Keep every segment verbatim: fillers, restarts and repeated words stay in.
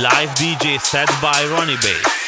Live D J set by Ronny Bass.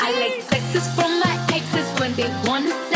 I I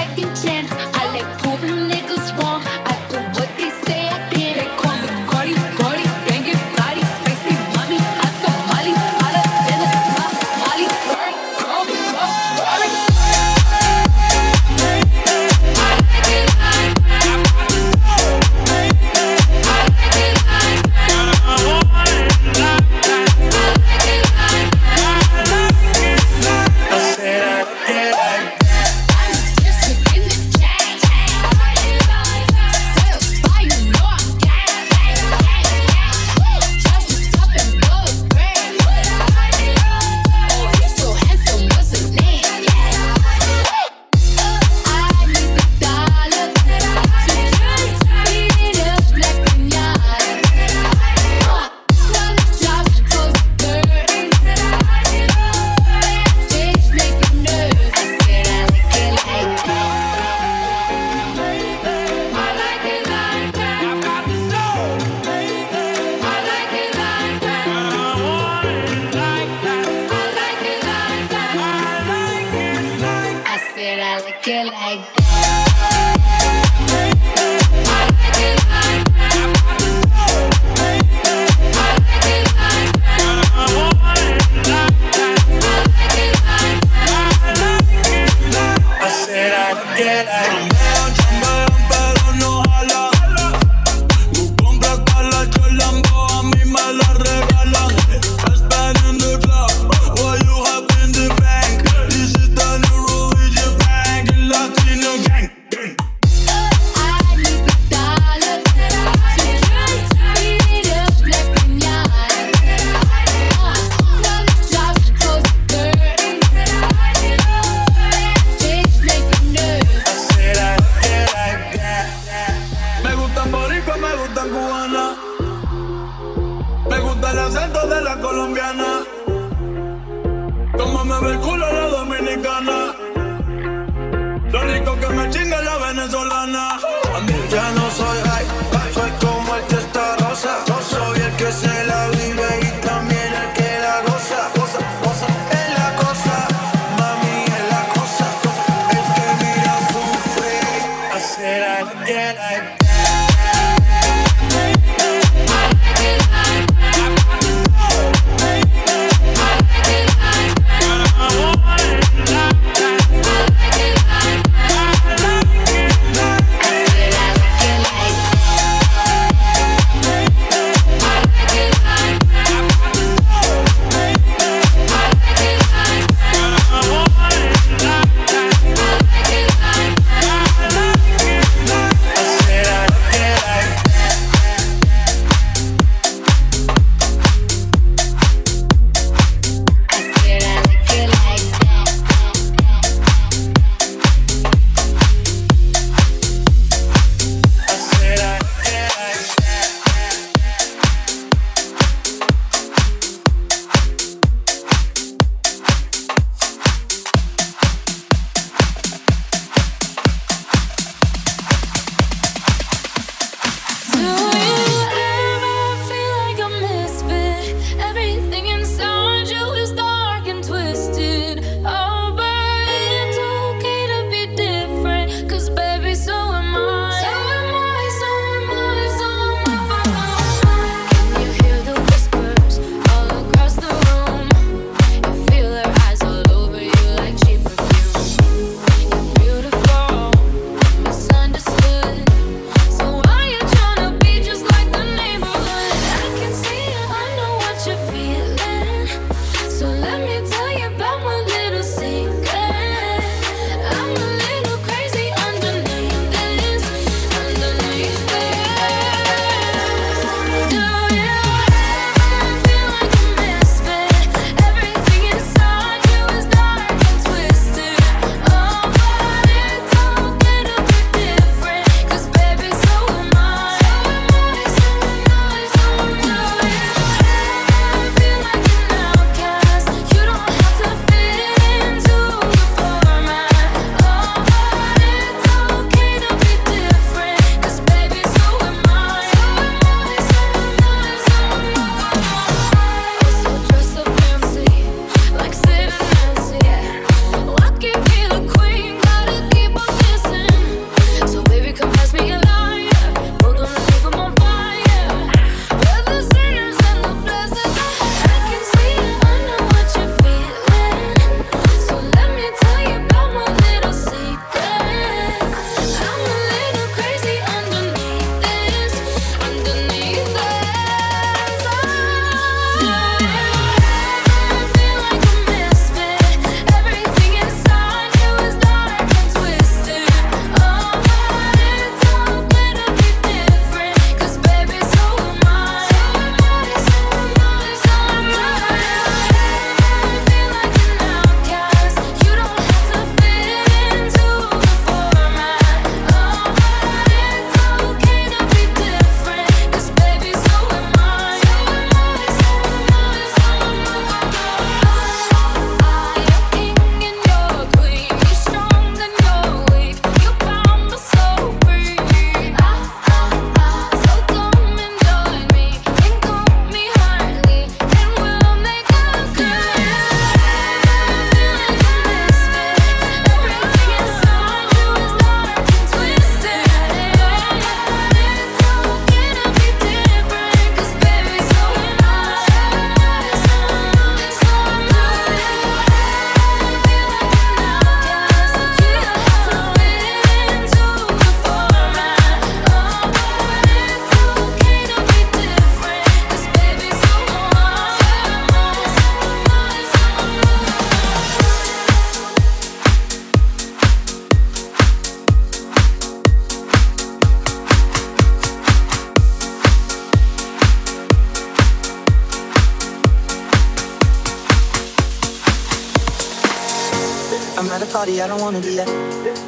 party I don't wanna be at,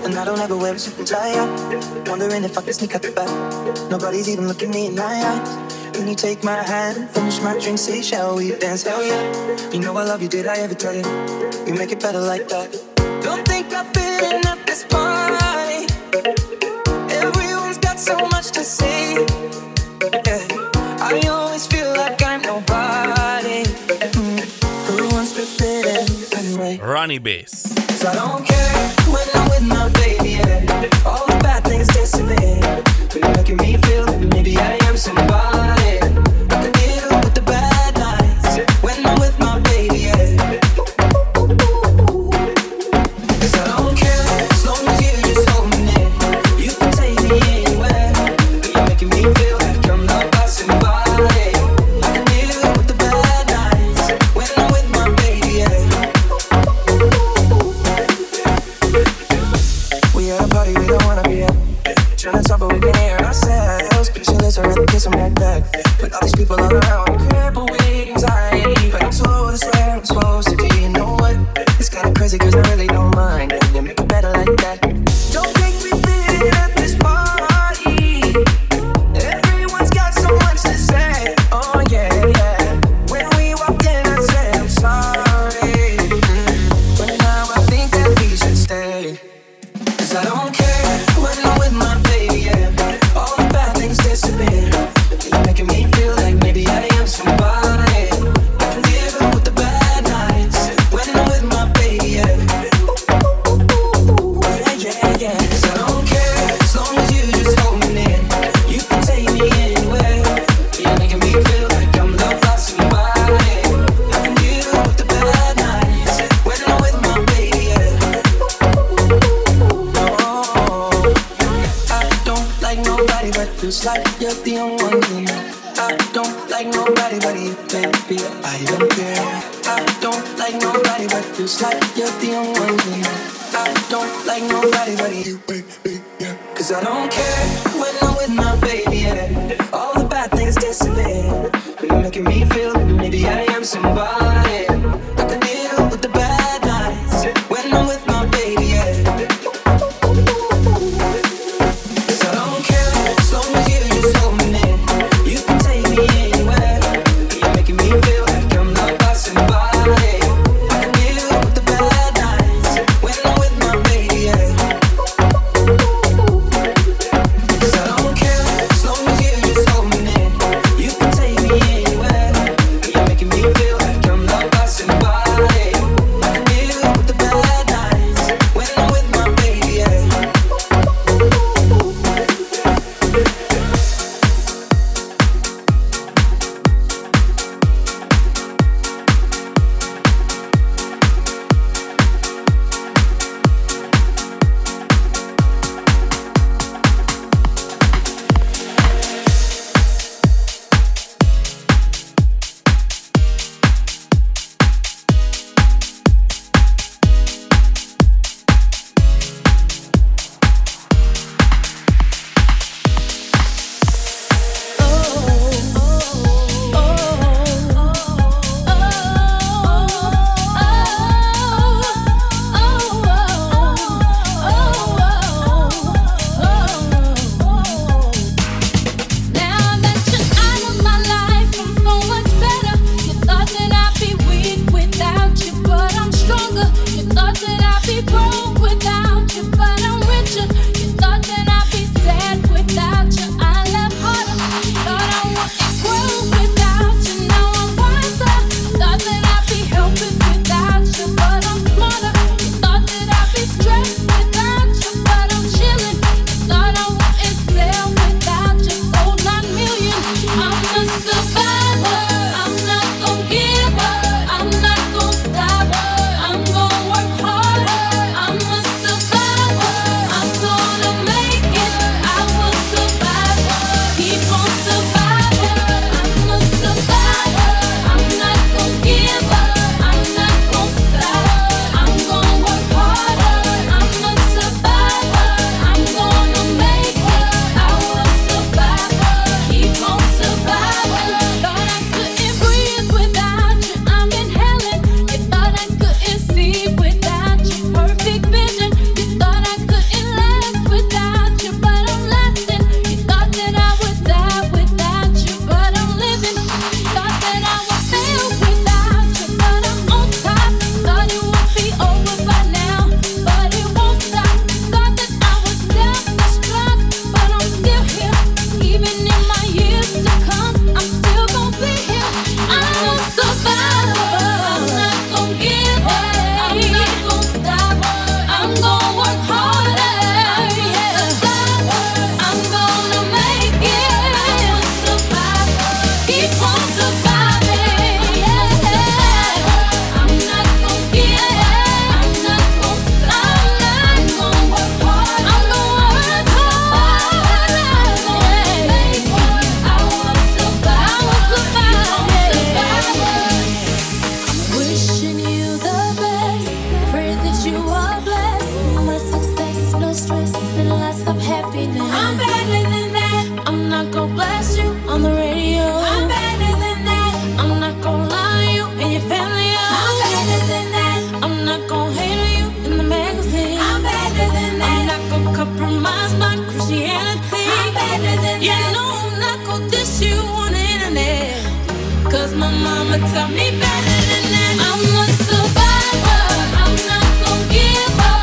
and I don't ever wear a suit and tie. Wondering if I can sneak out the back. Nobody's even looking me in my eyes. Can you take my hand, finish my drink, say shall we dance? Hell yeah! You know I love you, did I ever tell you? You make it better like that. Don't think I've been at this party. Everyone's got so much to say. Yeah. I always feel like I'm nobody. Mm. Who wants to fit in anyway? Ronny Bass. So I don't care when I'm with my baby. Yeah. All the bad things disappear. But you're making me feel like maybe I am somebody. I can deal with the bad nights when I'm with my baby. Yeah. feeling. I'm better than that. I'm not gonna blast you on the radio. I'm better than that. I'm not gonna lie to you and your family up. I'm better than that. I'm not gonna hate you in the magazine. I'm better than that. I'm not gonna compromise my Christianity. I'm better than you that. You know I'm not gonna diss you on the internet, 'cause my mama taught me better than that. I'm a survivor. I'm not gonna give up.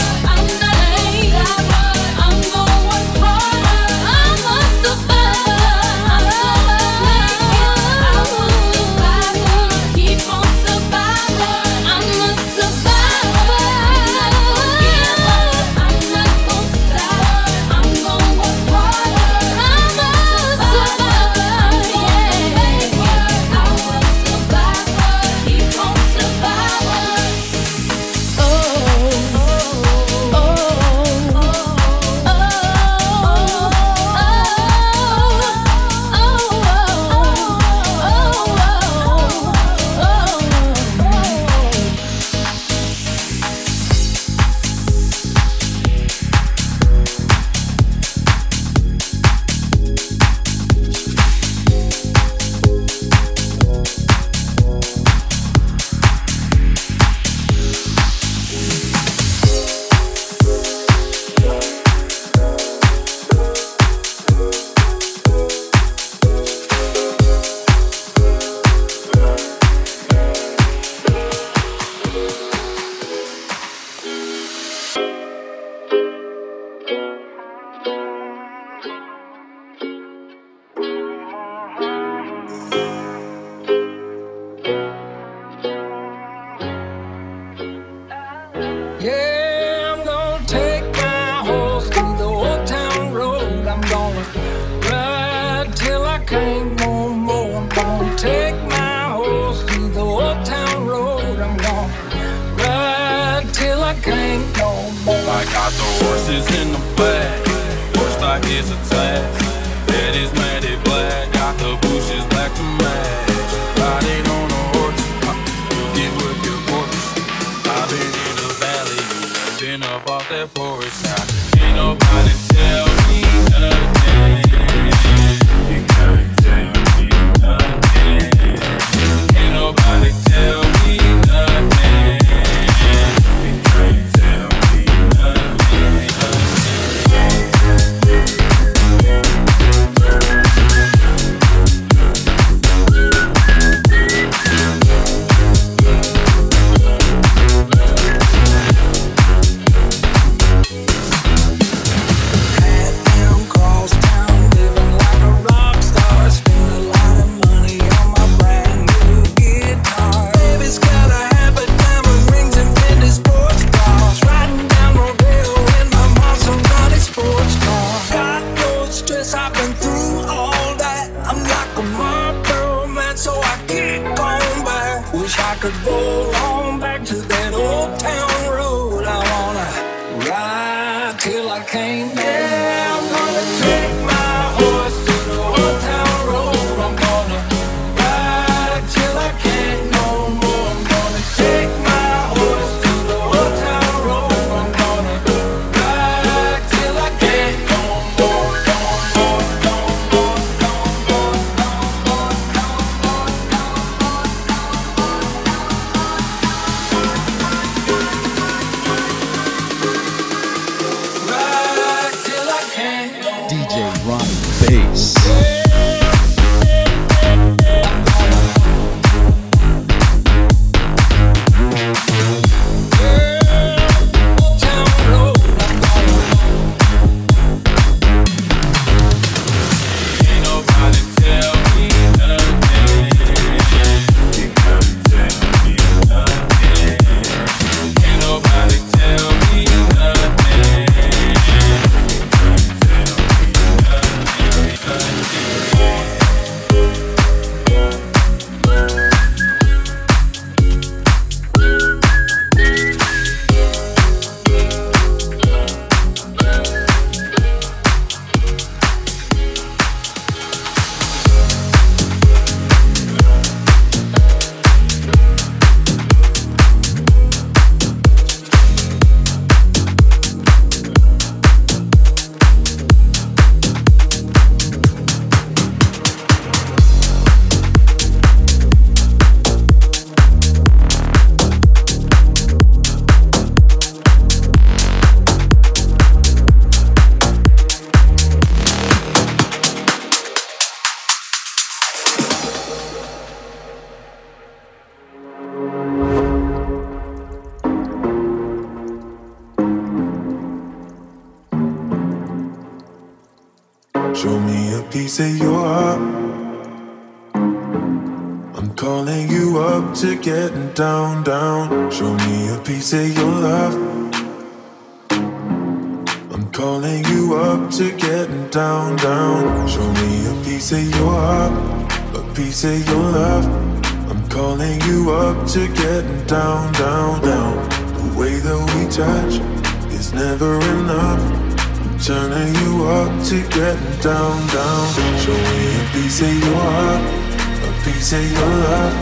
Bye. Show me a piece of your heart. I'm calling you up to getting down, down. Show me a piece of your love. I'm calling you up to getting down, down. Show me a piece of your heart, a piece of your love. I'm calling you up to getting down, down, down. The way that we touch is never enough. Turning you up to getting down, down. Show me a piece of your heart, a piece of your love.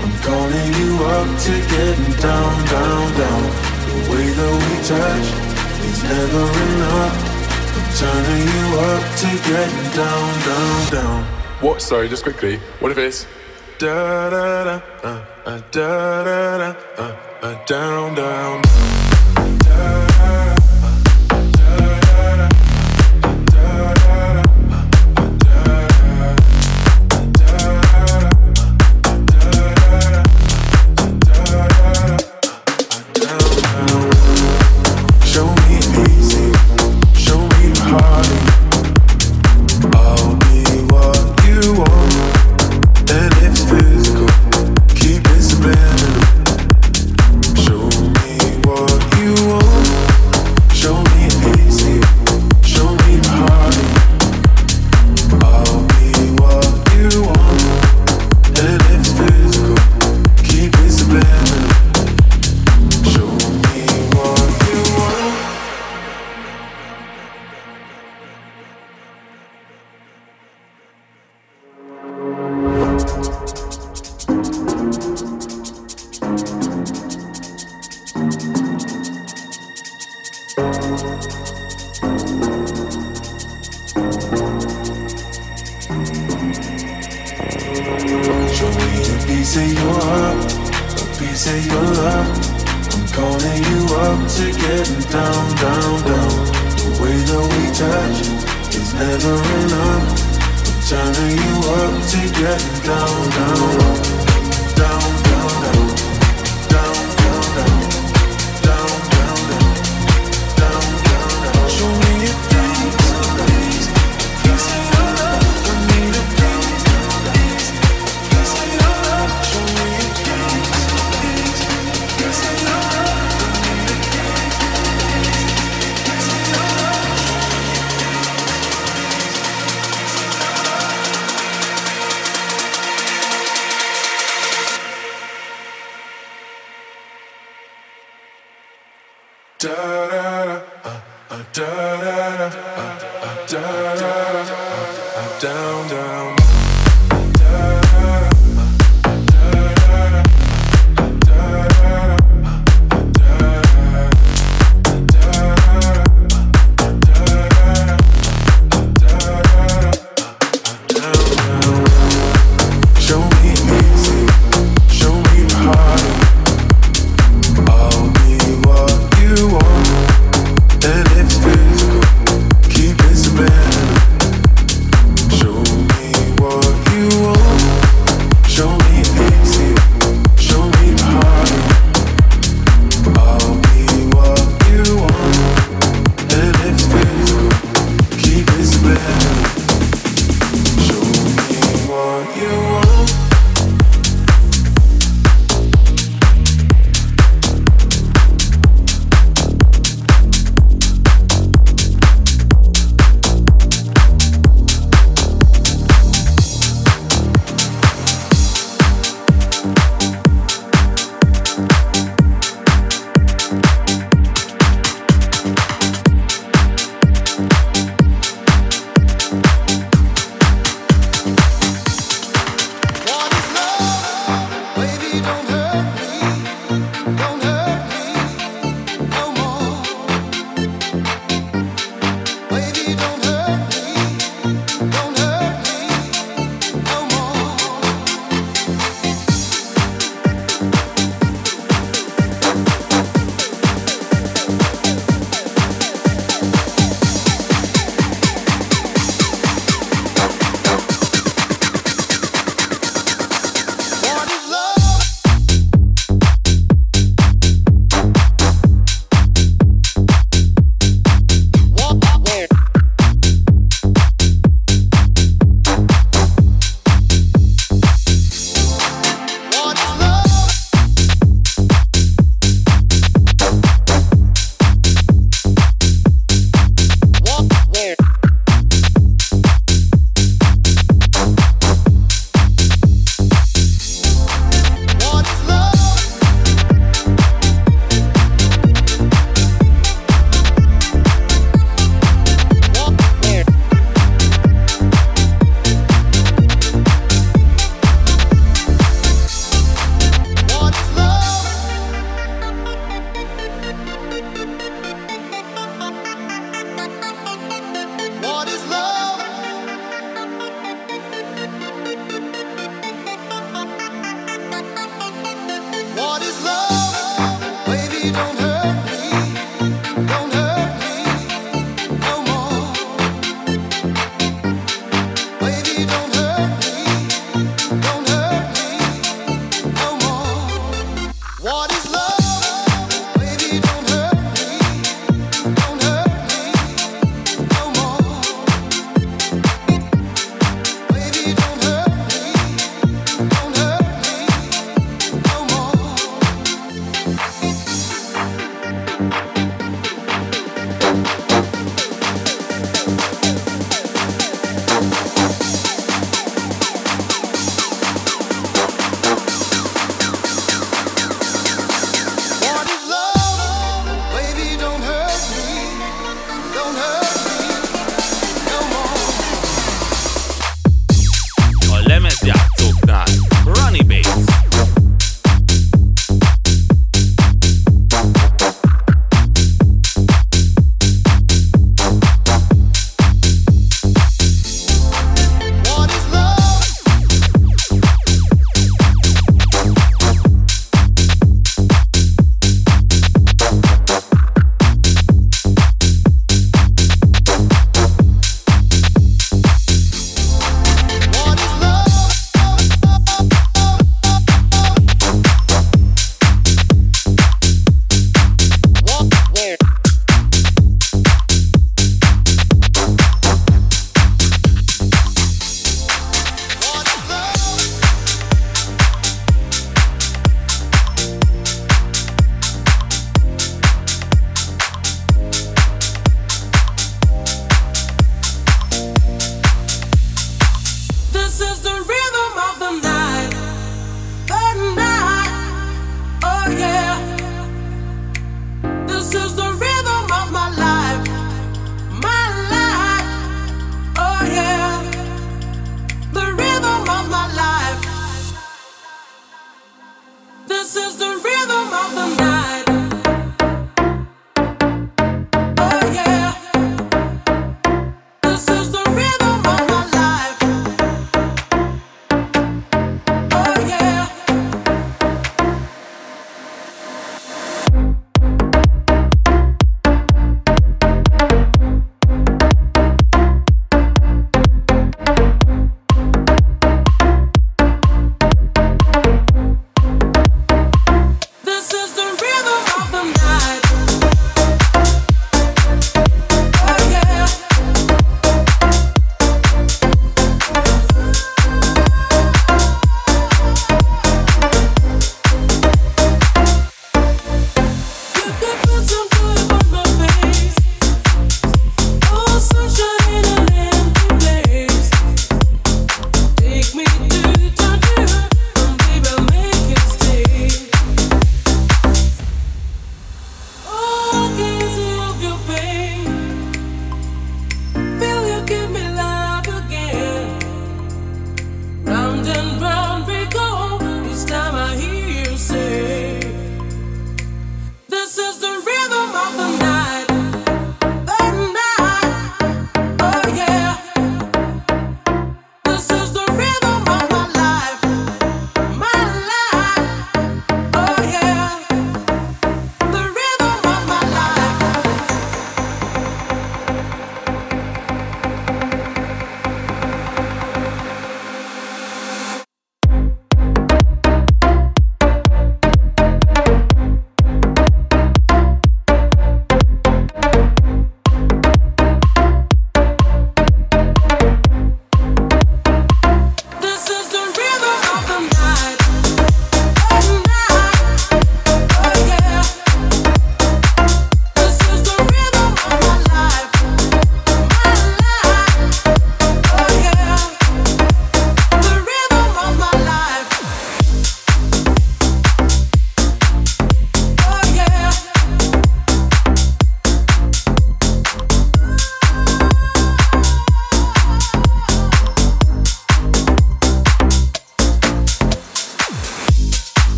I'm calling you up to getting down, down, down. The way that we touch is never enough. I'm turning you up to getting down, down, down. What? Sorry, just quickly. What if it's da da da, uh, uh, da da da, uh, uh, down, down, da, da. Show me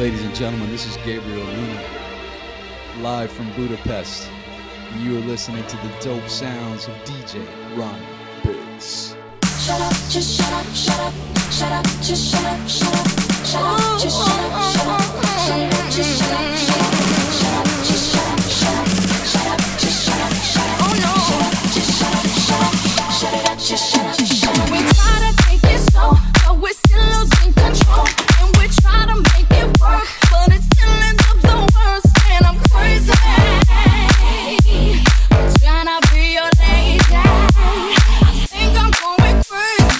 Ladies and gentlemen, this is Gabriel Luna, live from Budapest. And you are listening to the dope sounds of D J Ronny Bass. Shut up, just shut up, shut up, shut up, just shut up, shut up, shut up, just shut up, shut up, shut up, just shut up, shut up, shut up, just shut up, shut up, shut up, just shut up, shut up, shut up, just shut up, shut up, shut it up, just shut up, shut up. We try to take it slow, but we're still losing control, and we try to make it work, but it still ends up the worst, and I'm crazy. I'm trying to be your lady. I think I'm going crazy. Girl,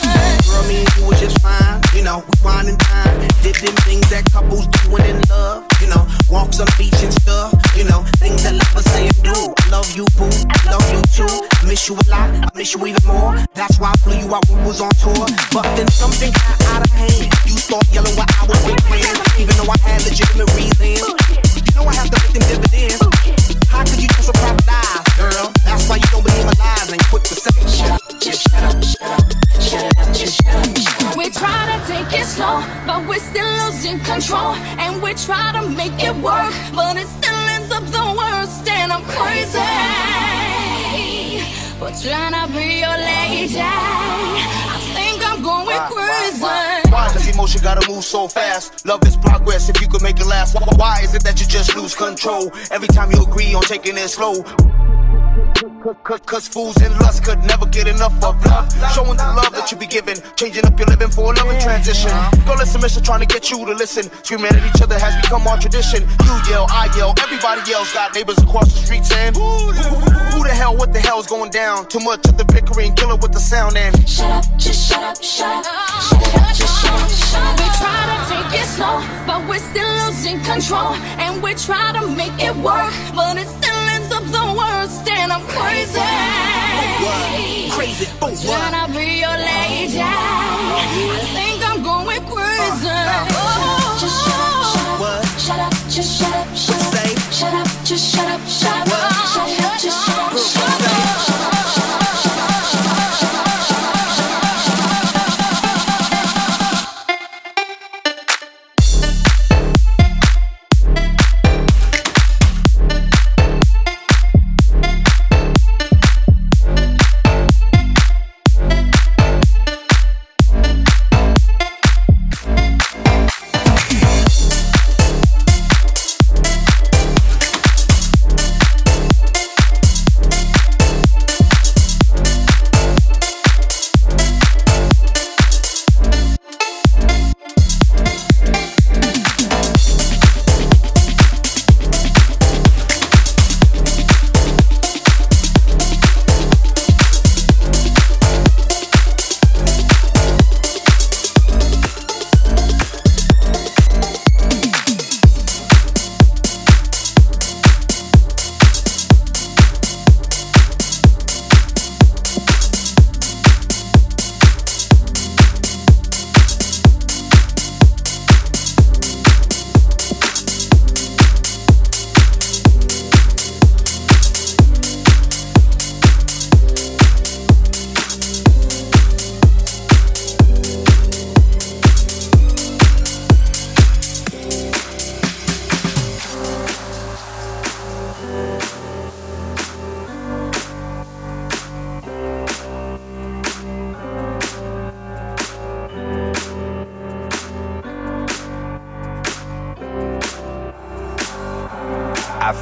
me and you was just fine, you know, we wine and dine. Did them things that couples do when in love, you know, walks on beach and stuff, you know, things that lovers say and do. Love you, boo, love you too. I miss you a lot, I miss you even more. That's why I flew you out when we was on tour. But then something got out of hand. You thought yelling while I was with friends, even though I had legitimate reasons. You know I have to make them dividends. How could you do so private eyes, girl? That's why you don't believe my lies and quit the second. Shut up, just shut up, shut up, shut up, just shut up, shut up. We try to take it slow, but we're still losing control, and we try to make it work, but it still ends up the worst, and I'm crazy for trying to be your lady. I think I'm going crazy. Why, why, why does emotion gotta move so fast? Love is progress if you could make it last. Why, why is it that you just lose control every time you agree on taking it slow? Cause fools and lust could never get enough of love. Showing the love that you be giving, changing up your living for a loving transition. Girl, it's a mission trying to get you to listen. Screaming at each other has become our tradition. You yell, I yell, everybody yells. Got neighbors across the street saying, who, who, who the hell, what the hell's going down? Too much of the bickering, kill it with the sound and shut up, just shut up, shut up, shut up, just shut up, shut up. We try to take it slow, but we're still losing control, and we try to make it work, but it's still up the worst, and I'm crazy. What? Crazy, but what? Tryna be your lady. I think I'm going crazy. Uh, uh, just shut up, shut up, what? Shut up, just shut up, shut up. Say? Shut up, just shut up, shut up. What? Shut up, just shut up, shut up. Shut up, shut up, shut up, shut up, shut up, shut up, shut up, shut up, shut up.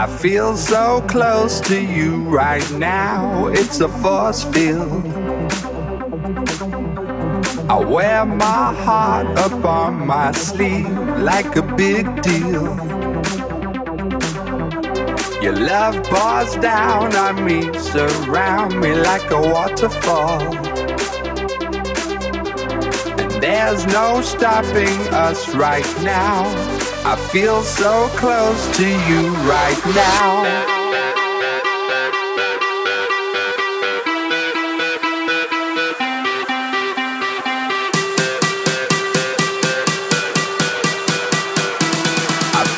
I feel so close to you right now. It's a force field. I wear my heart up on my sleeve like a big deal. Your love pours down on me, surround me like a waterfall. And there's no stopping us right now. I feel so close to you right now.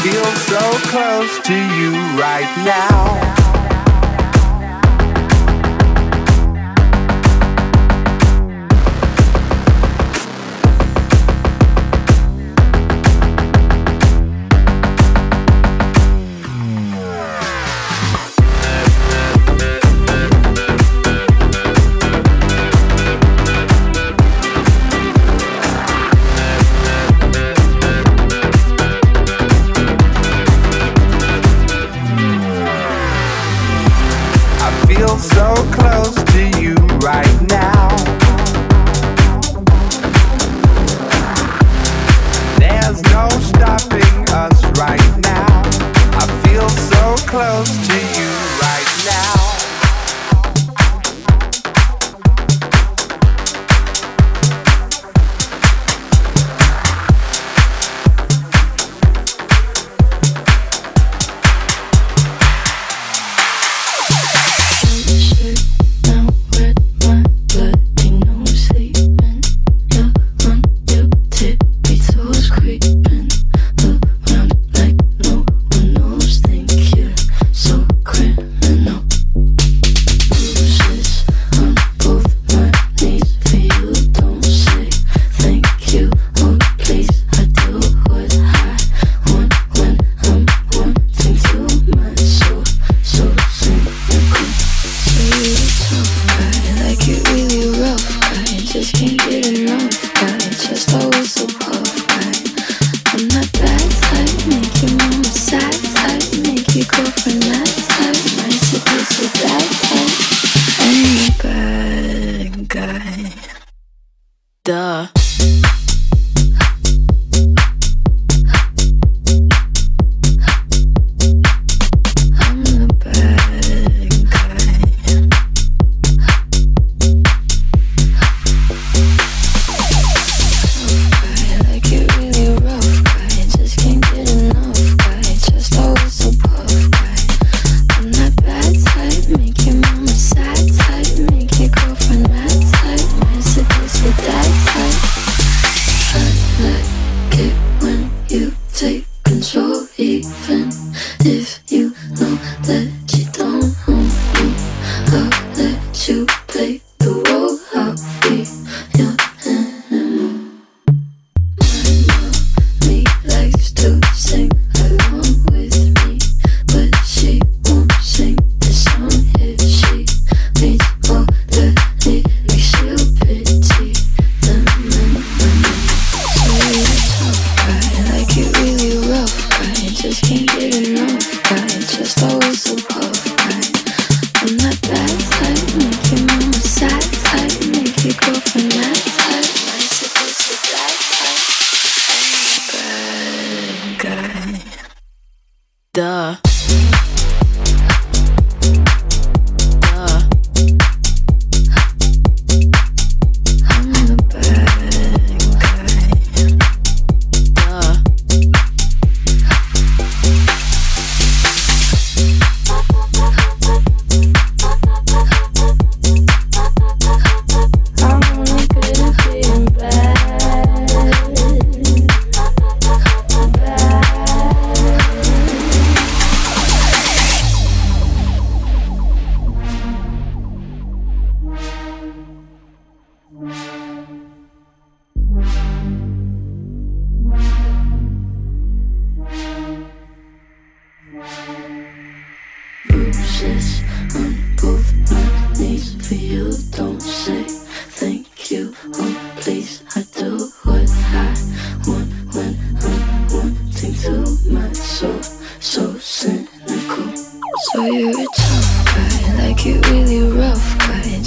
Feel so close to you right now.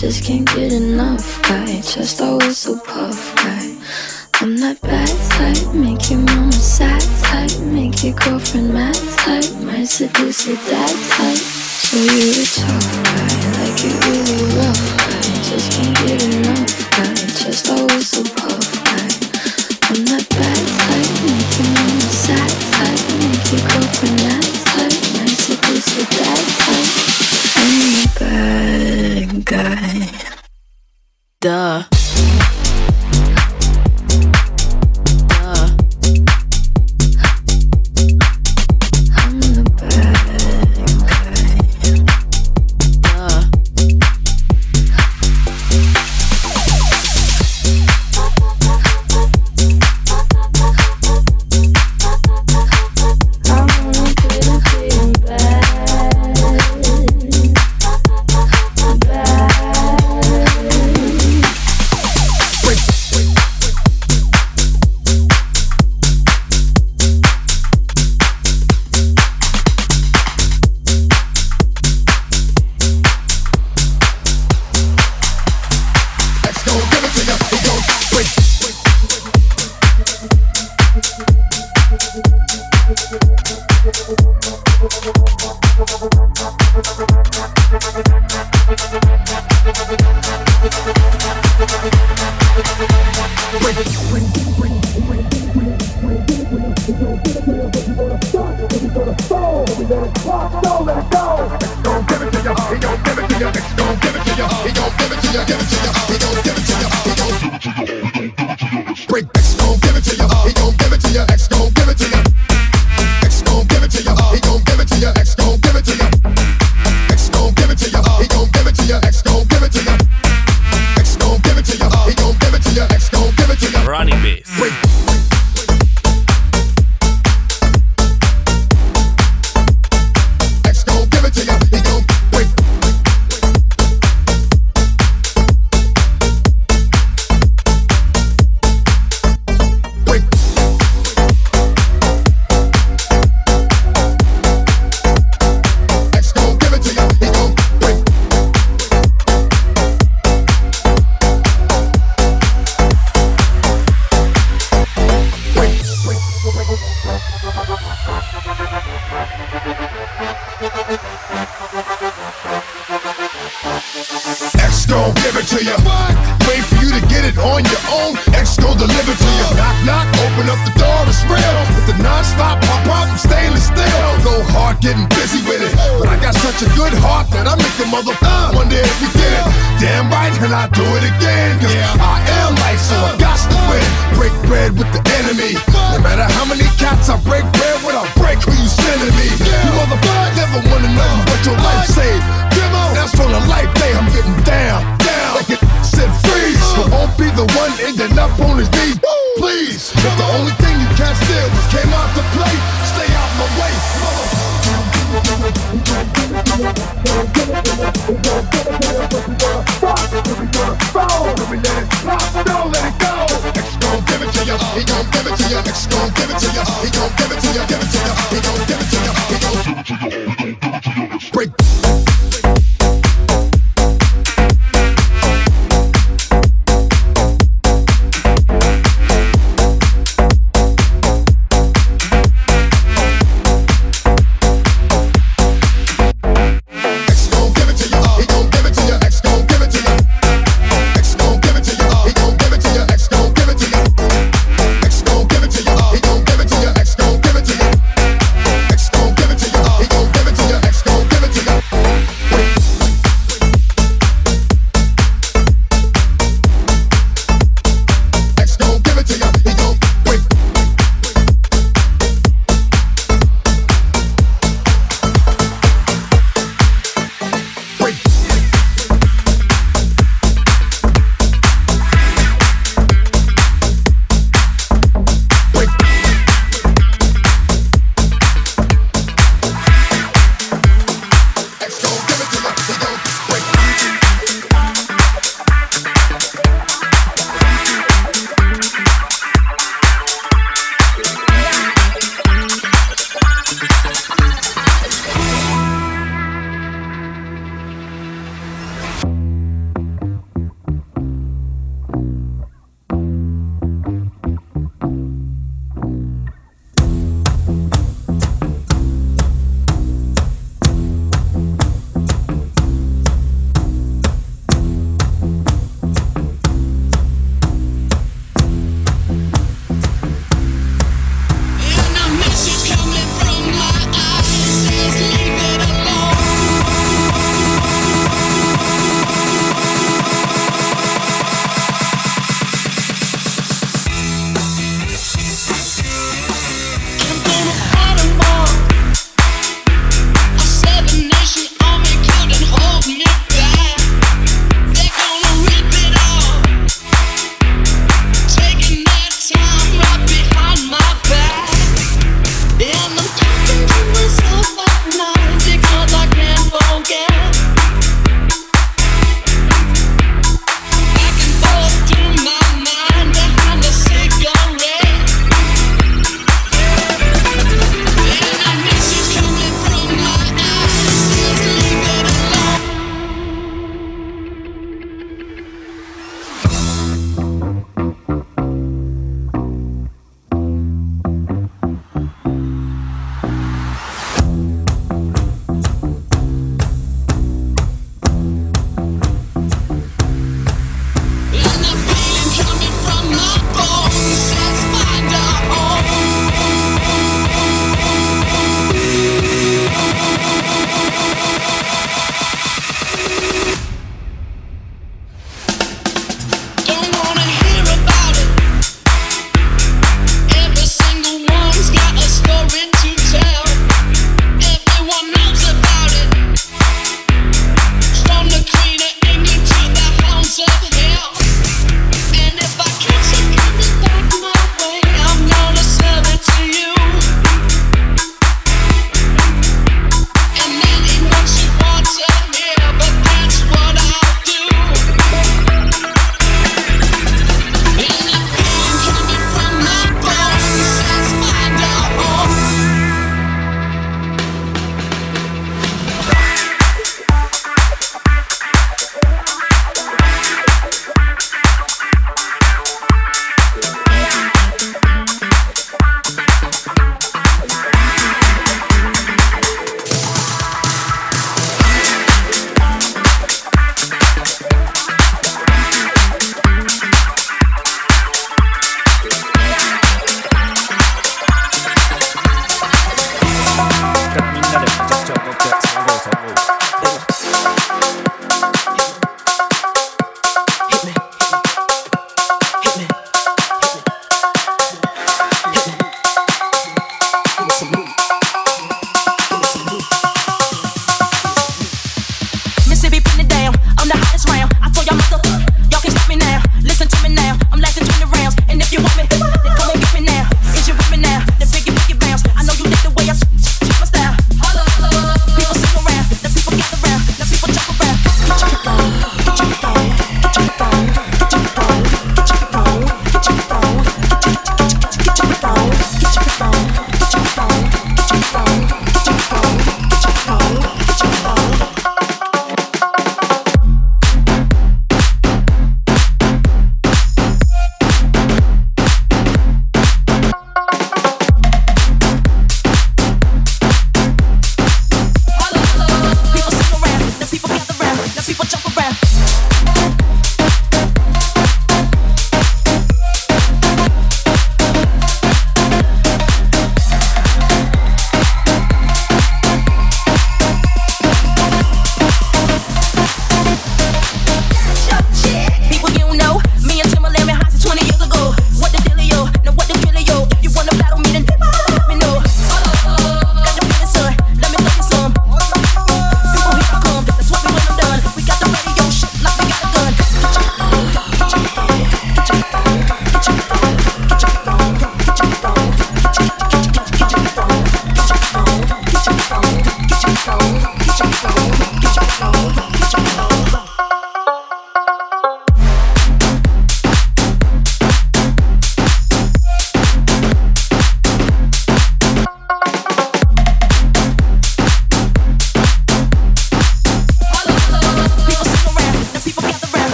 just can't get enough guy, just always so puff guy. I'm that bad type, make your mama sad type, make your girlfriend mad type, might seduce your dad type. So you a tough guy, like you really rough guy, just can't get enough guy, just always so puff guy. I'm that bad type, make your mama sad type, make your girlfriend mad type, might seduce your dad type. I'm a bad guy. Duh. He gon' give it to you,